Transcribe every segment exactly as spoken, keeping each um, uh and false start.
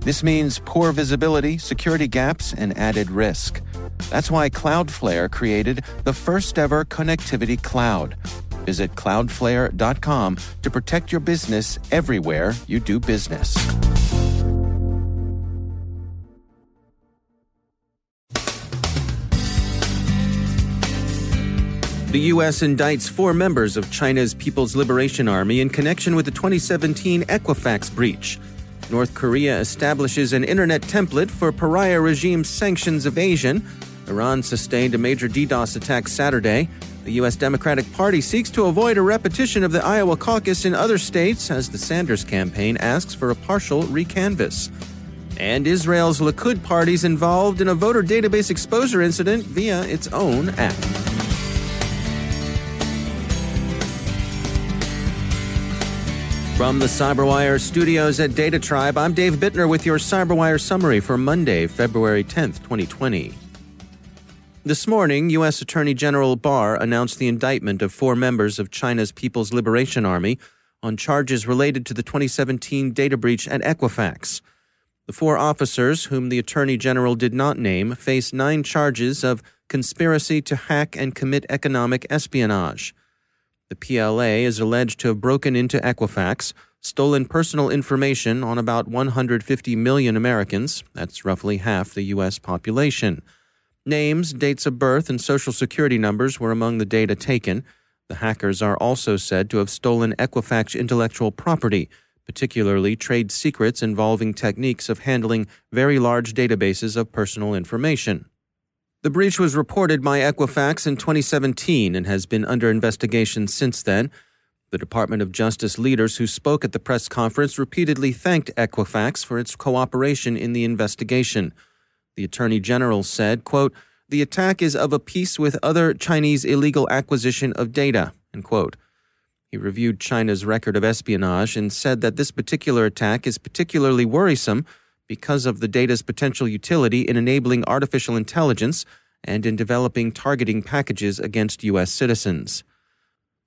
This means poor visibility, security gaps, and added risk. That's why Cloudflare created the first-ever connectivity cloud. Visit cloudflare dot com to protect your business everywhere you do business. The U S indicts four members of China's People's Liberation Army in connection with the twenty seventeen Equifax breach. North Korea establishes an internet template for pariah regime sanctions evasion. Iran sustained a major DDoS attack Saturday. The U S Democratic Party seeks to avoid a repetition of the Iowa caucus in other states as the Sanders campaign asks for a partial recanvass. And Israel's Likud party's involved in a voter database exposure incident via its own app. From the Cyberwire studios at Data Tribe, I'm Dave Bittner with your Cyberwire summary for Monday, February tenth, twenty twenty. This morning, U S. Attorney General Barr announced the indictment of four members of China's People's Liberation Army on charges related to the twenty seventeen data breach at Equifax. The four officers, whom the Attorney General did not name, face nine charges of conspiracy to hack and commit economic espionage. The P L A is alleged to have broken into Equifax, stolen personal information on about one hundred fifty million Americans, that's roughly half the U S population. Names, dates of birth, and social security numbers were among the data taken. The hackers are also said to have stolen Equifax intellectual property, particularly trade secrets involving techniques of handling very large databases of personal information. The breach was reported by Equifax in twenty seventeen and has been under investigation since then. The Department of Justice leaders who spoke at the press conference repeatedly thanked Equifax for its cooperation in the investigation. The Attorney General said, quote, "The attack is of a piece with other Chinese illegal acquisition of data," end quote. He reviewed China's record of espionage and said that this particular attack is particularly worrisome because of the data's potential utility in enabling artificial intelligence and in developing targeting packages against U S citizens.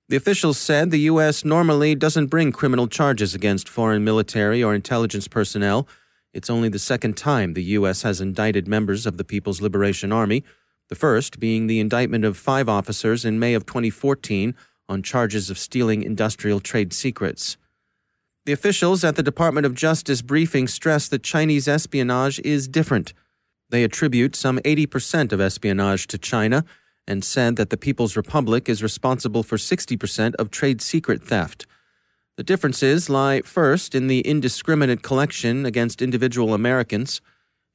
The officials said the U S normally doesn't bring criminal charges against foreign military or intelligence personnel. It's only the second time the U S has indicted members of the People's Liberation Army, the first being the indictment of five officers in May of twenty fourteen on charges of stealing industrial trade secrets. The officials at the Department of Justice briefing stressed that Chinese espionage is different. They attribute some eighty percent of espionage to China and said that the People's Republic is responsible for sixty percent of trade secret theft. The differences lie first in the indiscriminate collection against individual Americans.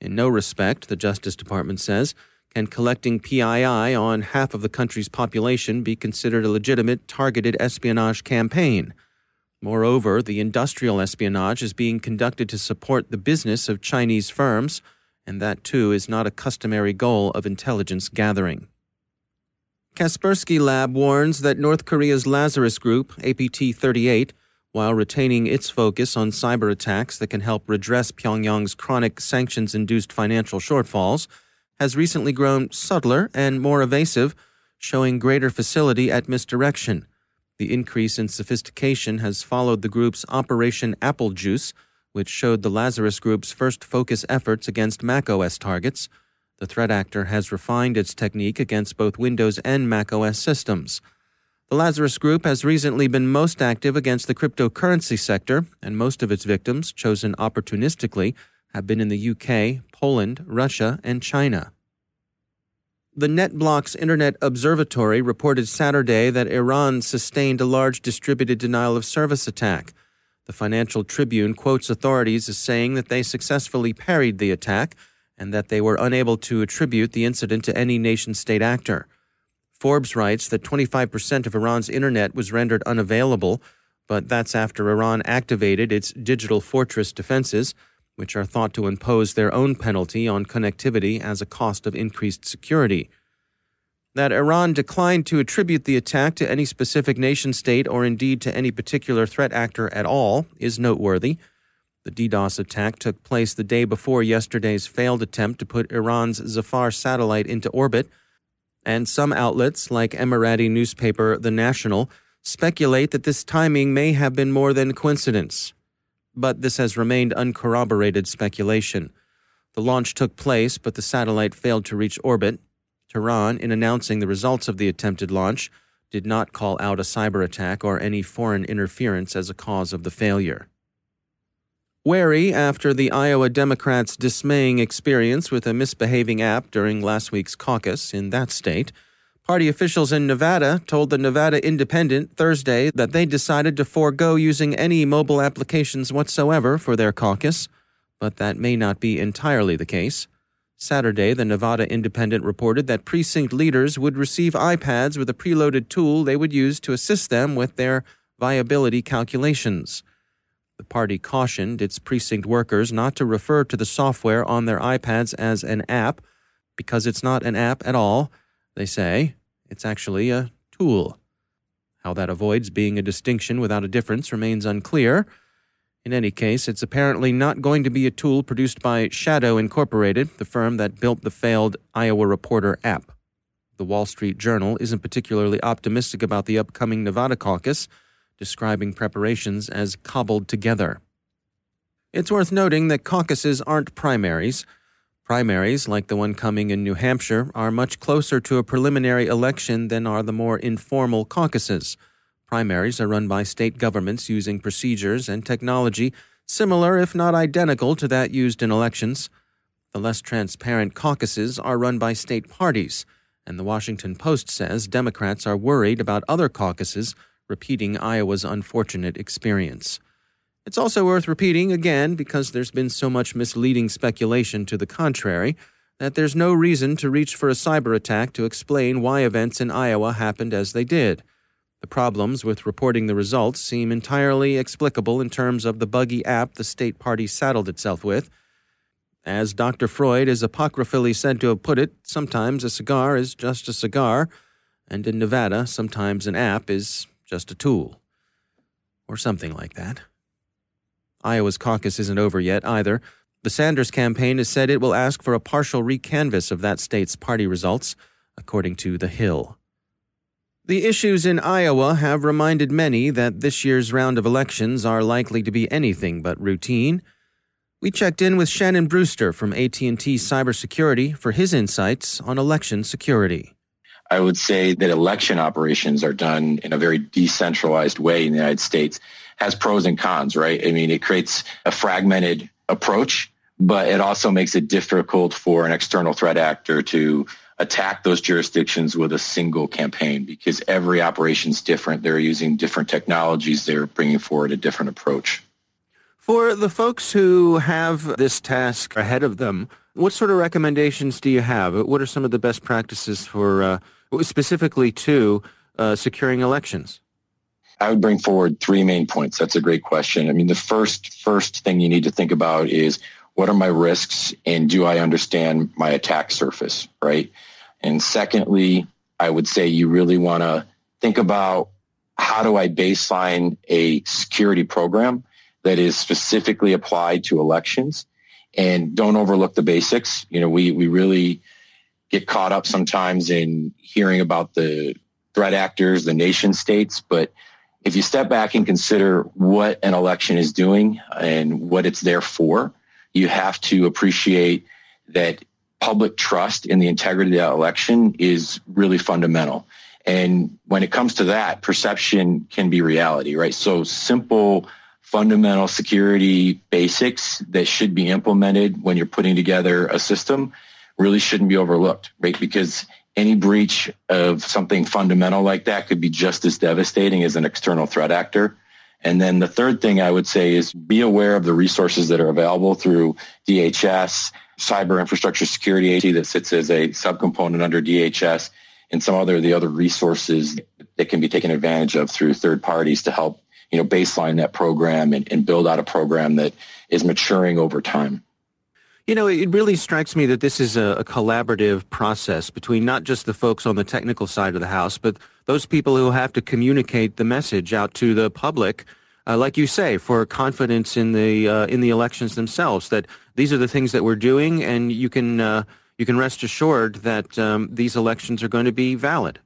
In no respect, the Justice Department says, can collecting P I I on half of the country's population be considered a legitimate targeted espionage campaign. Moreover, the industrial espionage is being conducted to support the business of Chinese firms, and that too is not a customary goal of intelligence gathering. Kaspersky Lab warns that North Korea's Lazarus Group, A P T thirty-eight, while retaining its focus on cyber attacks that can help redress Pyongyang's chronic sanctions-induced financial shortfalls, has recently grown subtler and more evasive, showing greater facility at misdirection. The increase in sophistication has followed the group's Operation Apple Juice, which showed the Lazarus Group's first focus efforts against macOS targets. The threat actor has refined its technique against both Windows and macOS systems. The Lazarus Group has recently been most active against the cryptocurrency sector, and most of its victims, chosen opportunistically, have been in the U K, Poland, Russia, and China. The NetBlocks Internet Observatory reported Saturday that Iran sustained a large distributed denial-of-service attack. The Financial Tribune quotes authorities as saying that they successfully parried the attack and that they were unable to attribute the incident to any nation-state actor. Forbes writes that twenty-five percent of Iran's internet was rendered unavailable, but that's after Iran activated its digital fortress defenses, which are thought to impose their own penalty on connectivity as a cost of increased security. That Iran declined to attribute the attack to any specific nation-state or indeed to any particular threat actor at all is noteworthy. The DDoS attack took place the day before yesterday's failed attempt to put Iran's Zafar satellite into orbit, and some outlets, like Emirati newspaper The National, speculate that this timing may have been more than coincidence. But this has remained uncorroborated speculation. The launch took place, but the satellite failed to reach orbit. Tehran, in announcing the results of the attempted launch, did not call out a cyber attack or any foreign interference as a cause of the failure. Wary after the Iowa Democrats' dismaying experience with a misbehaving app during last week's caucus in that state, party officials in Nevada told the Nevada Independent Thursday that they decided to forego using any mobile applications whatsoever for their caucus, but that may not be entirely the case. Saturday, the Nevada Independent reported that precinct leaders would receive iPads with a preloaded tool they would use to assist them with their viability calculations. The party cautioned its precinct workers not to refer to the software on their iPads as an app, because it's not an app at all, they say. It's actually a tool. How that avoids being a distinction without a difference remains unclear. In any case, it's apparently not going to be a tool produced by Shadow Incorporated, the firm that built the failed Iowa Reporter app. The Wall Street Journal isn't particularly optimistic about the upcoming Nevada caucus, describing preparations as cobbled together. It's worth noting that caucuses aren't primaries. Primaries, like the one coming in New Hampshire, are much closer to a preliminary election than are the more informal caucuses. Primaries are run by state governments using procedures and technology similar, if not identical, to that used in elections. The less transparent caucuses are run by state parties, and the Washington Post says Democrats are worried about other caucuses repeating Iowa's unfortunate experience. It's also worth repeating again, because there's been so much misleading speculation to the contrary, that there's no reason to reach for a cyber attack to explain why events in Iowa happened as they did. The problems with reporting the results seem entirely explicable in terms of the buggy app the state party saddled itself with. As Doctor Freud is apocryphally said to have put it, sometimes a cigar is just a cigar, and in Nevada, sometimes an app is just a tool. Or something like that. Iowa's caucus isn't over yet, either. The Sanders campaign has said it will ask for a partial recanvass of that state's party results, according to The Hill. The issues in Iowa have reminded many that this year's round of elections are likely to be anything but routine. We checked in with Shannon Brewster from A T and T Cybersecurity for his insights on election security. I would say that election operations are done in a very decentralized way in the United States. Has pros and cons, right? I mean, it creates a fragmented approach, but it also makes it difficult for an external threat actor to attack those jurisdictions with a single campaign, because every operation's different. They're using different technologies. They're bringing forward a different approach. For the folks who have this task ahead of them, what sort of recommendations do you have? What are some of the best practices for uh, specifically to uh, securing elections? I would bring forward three main points. That's a great question. I mean, the first first thing you need to think about is, what are my risks, and do I understand my attack surface, right? And secondly, I would say you really want to think about, how do I baseline a security program that is specifically applied to elections? And don't overlook the basics. You know, we, we really get caught up sometimes in hearing about the threat actors, the nation states, but if you step back and consider what an election is doing and what it's there for, you have to appreciate that public trust in the integrity of that election is really fundamental. And when it comes to that, perception can be reality, right? So simple, fundamental security basics that should be implemented when you're putting together a system really shouldn't be overlooked, right? Because any breach of something fundamental like that could be just as devastating as an external threat actor. And then the third thing I would say is, be aware of the resources that are available through D H S, Cyber Infrastructure Security Agency that sits as a subcomponent under D H S, and some other the other resources that can be taken advantage of through third parties to help you know, baseline that program and, and build out a program that is maturing over time. You know, it really strikes me that this is a, a collaborative process between not just the folks on the technical side of the house, but those people who have to communicate the message out to the public, uh, like you say, for confidence in the uh, in the elections themselves, that these are the things that we're doing, and you can uh, you can rest assured that um, these elections are going to be valid.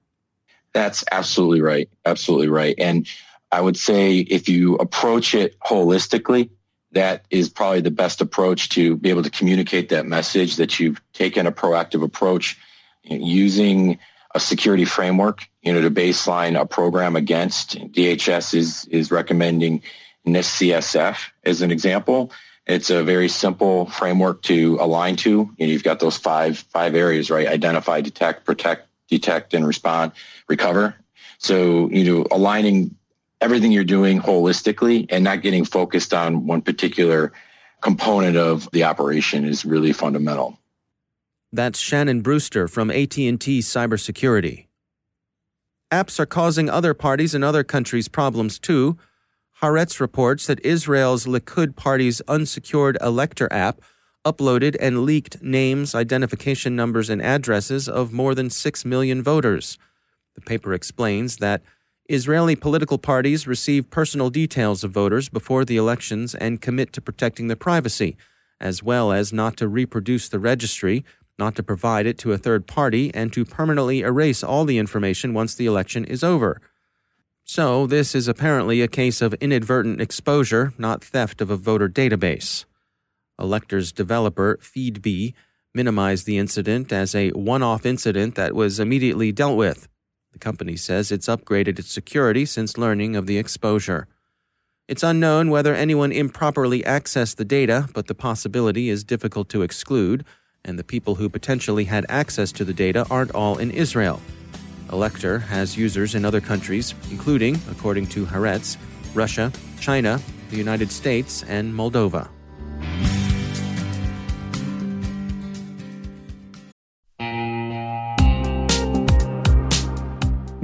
That's absolutely right. Absolutely right. And I would say if you approach it holistically, that is probably the best approach to be able to communicate that message, that you've taken a proactive approach using a security framework, you know, to baseline a program against. D H S is is recommending NIST C S F as an example. It's a very simple framework to align to. You know, you've got those five five areas, right? Identify, detect, protect, detect, and respond, recover. So, you know, aligning everything you're doing holistically and not getting focused on one particular component of the operation is really fundamental. That's Shannon Brewster from A T and T Cybersecurity. Apps are causing other parties and other countries problems too. Haaretz reports that Israel's Likud party's unsecured Elector app uploaded and leaked names, identification numbers, and addresses of more than six million voters. The paper explains that Israeli political parties receive personal details of voters before the elections and commit to protecting their privacy, as well as not to reproduce the registry, not to provide it to a third party, and to permanently erase all the information once the election is over. So this is apparently a case of inadvertent exposure, not theft of a voter database. Elector's developer, FeedBee, minimized the incident as a one-off incident that was immediately dealt with. The company says it's upgraded its security since learning of the exposure. It's unknown whether anyone improperly accessed the data, but the possibility is difficult to exclude, and the people who potentially had access to the data aren't all in Israel. Elector has users in other countries, including, according to Haaretz, Russia, China, the United States, and Moldova.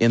In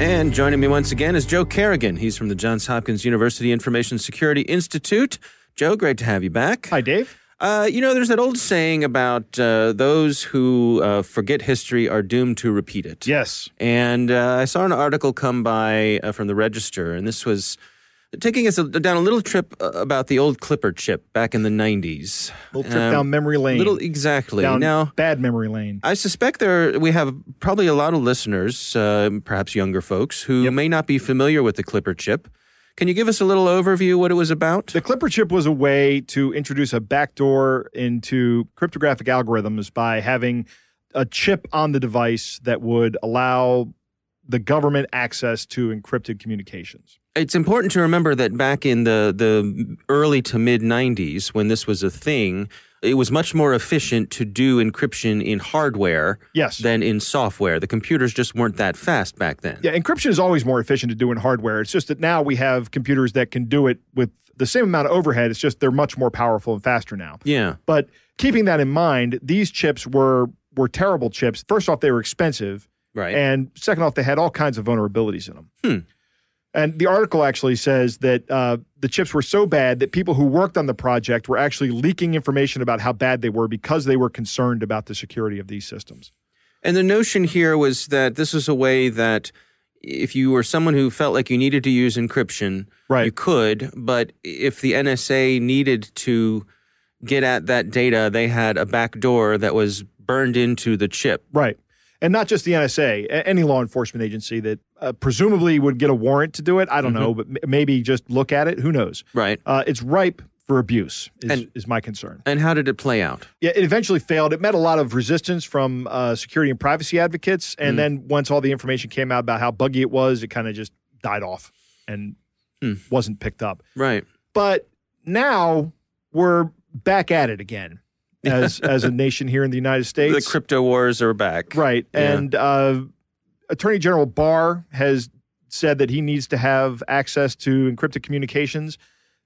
And joining me once again is Joe Kerrigan. He's from the Johns Hopkins University Information Security Institute. Joe, great to have you back. Hi, Dave. Uh, you know, there's that old saying about uh, those who uh, forget history are doomed to repeat it. Yes. And uh, I saw an article come by uh, from the Register, and this was taking us a, down a little trip about the old Clipper chip back in the nineties. Little trip um, down memory lane. Little, exactly. Down now, bad memory lane. I suspect there we have probably a lot of listeners, uh, perhaps younger folks, who yep. may not be familiar with the Clipper chip. Can you give us a little overview what it was about? The Clipper chip was a way to introduce a backdoor into cryptographic algorithms by having a chip on the device that would allow the government access to encrypted communications. It's important to remember that back in the, the early to mid-nineties, when this was a thing, it was much more efficient to do encryption in hardware yes. than in software. The computers just weren't that fast back then. Yeah, encryption is always more efficient to do in hardware. It's just that now we have computers that can do it with the same amount of overhead. It's just they're much more powerful and faster now. Yeah. But keeping that in mind, these chips were were terrible chips. First off, they were expensive. Right. And second off, they had all kinds of vulnerabilities in them. Hmm. And the article actually says that uh, the chips were so bad that people who worked on the project were actually leaking information about how bad they were because they were concerned about the security of these systems. And the notion here was that this was a way that if you were someone who felt like you needed to use encryption, right. you could, but if the N S A needed to get at that data, they had a backdoor that was burned into the chip. Right. And not just the N S A, any law enforcement agency that uh, presumably would get a warrant to do it. I don't mm-hmm. know, but m- maybe just look at it. Who knows? Right. Uh, it's ripe for abuse is, and, is my concern. And how did it play out? Yeah, it eventually failed. It met a lot of resistance from uh, security and privacy advocates. And mm. then once all the information came out about how buggy it was, it kind of just died off and mm. wasn't picked up. Right. But now we're back at it again. as as a nation here in the United States. The crypto wars are back. Right. Yeah. And uh, Attorney General Barr has said that he needs to have access to encrypted communications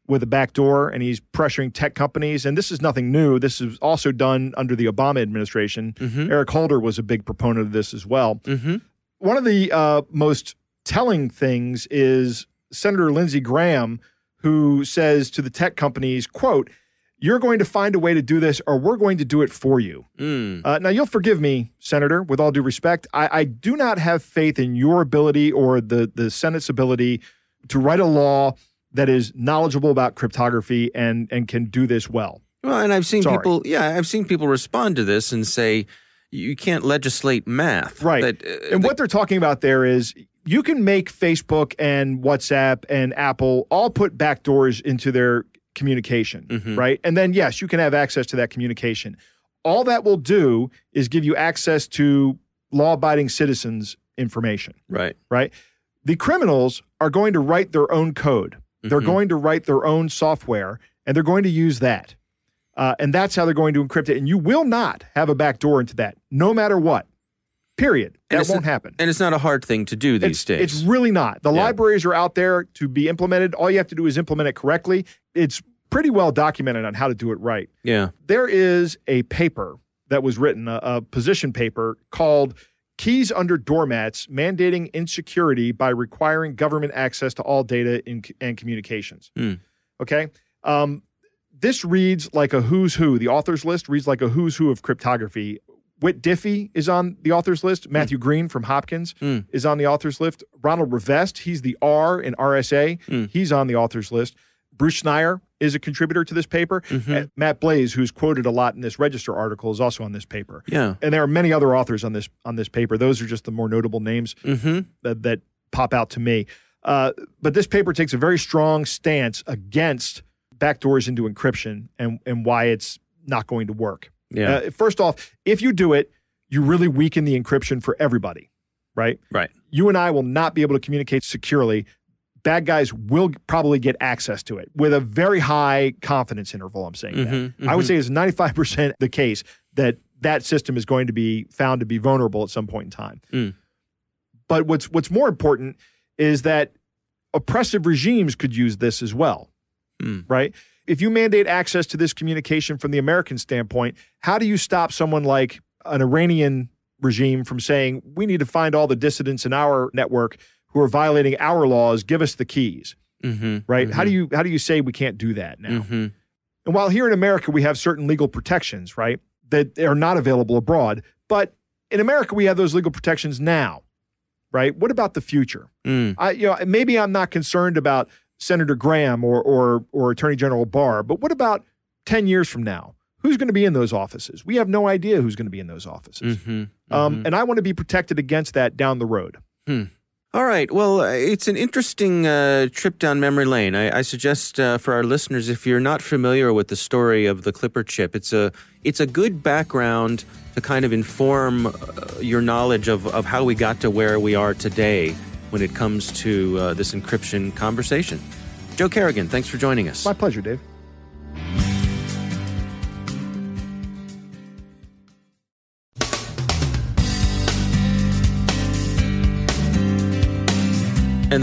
with a backdoor, and he's pressuring tech companies. And this is nothing new. This is also done under the Obama administration. Mm-hmm. Eric Holder was a big proponent of this as well. Mm-hmm. One of the uh, most telling things is Senator Lindsey Graham, who says to the tech companies, quote, "You're going to find a way to do this, or we're going to do it for you." Mm. Uh, now, you'll forgive me, Senator, with all due respect. I, I do not have faith in your ability or the, the Senate's ability to write a law that is knowledgeable about cryptography and, and can do this well. Well, and I've seen Sorry. people, yeah, I've seen people respond to this and say, you can't legislate math. Right. That, uh, and that- what they're talking about there is you can make Facebook and WhatsApp and Apple all put backdoors into their communication, mm-hmm. right? And then, yes, you can have access to that communication. All that will do is give you access to law-abiding citizens' information. Right. Right? The criminals are going to write their own code. Mm-hmm. They're going to write their own software, and they're going to use that. Uh, and that's how they're going to encrypt it. And you will not have a backdoor into that, no matter what. Period. And that won't a, happen. And it's not a hard thing to do these it's, days. It's really not. The yeah. libraries are out there to be implemented. All you have to do is implement it correctly. It's pretty well documented on how to do it right. Yeah. There is a paper that was written, a, a position paper called Keys Under Doormats, Mandating Insecurity by Requiring Government Access to All Data in, and Communications. Mm. Okay? Um, this reads like a who's who. The author's list reads like a who's who of cryptography. Whit Diffie is on the author's list. Matthew mm. Green from Hopkins mm. is on the author's list. Ronald Revest, he's the R in R S A. Mm. He's on the author's list. Bruce Schneier is a contributor to this paper. Mm-hmm. Matt Blaze, who's quoted a lot in this Register article, is also on this paper. Yeah. And there are many other authors on this on this paper. Those are just the more notable names mm-hmm. that, that pop out to me. Uh, but this paper takes a very strong stance against backdoors into encryption and, and why it's not going to work. Yeah. Uh, first off, if you do it, you really weaken the encryption for everybody, right? Right. You and I will not be able to communicate securely. Bad guys will probably get access to it with a very high confidence interval, I'm saying mm-hmm, that. Mm-hmm. I would say it's ninety-five percent the case that that system is going to be found to be vulnerable at some point in time. Mm. But what's what's more important is that oppressive regimes could use this as well, mm. right? If you mandate access to this communication from the American standpoint, how do you stop someone like an Iranian regime from saying, we need to find all the dissidents in our network who are violating our laws, give us the keys, mm-hmm, right? Mm-hmm. How do you how do you say we can't do that now? Mm-hmm. And while here in America, we have certain legal protections, right, that are not available abroad, but in America, we have those legal protections now, right? What about the future? Mm. I, you know, maybe I'm not concerned about Senator Graham or, or, or Attorney General Barr, but what about ten years from now? Who's going to be in those offices? We have no idea who's going to be in those offices. Mm-hmm, mm-hmm. Um, and I want to be protected against that down the road. Hmm. All right. Well, it's an interesting uh, trip down memory lane. I, I suggest uh, for our listeners, if you're not familiar with the story of the Clipper chip, it's a it's a good background to kind of inform uh, your knowledge of, of how we got to where we are today when it comes to uh, this encryption conversation. Joe Kerrigan, thanks for joining us. My pleasure, Dave. And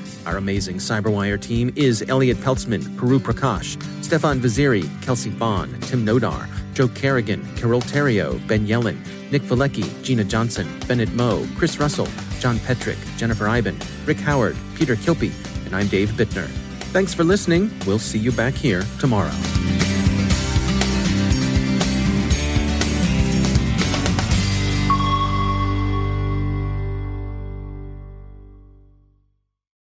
Our amazing Cyberwire team is Elliot Peltzman, Peru Prakash, Stefan Vaziri, Kelsey Bond, Tim Nodar, Joe Kerrigan, Carol Terrio, Ben Yellen, Nick Vilecki, Gina Johnson, Bennett Moe, Chris Russell, John Petrick, Jennifer Iben, Rick Howard, Peter Kilpie, and I'm Dave Bittner. Thanks for listening. We'll see you back here tomorrow.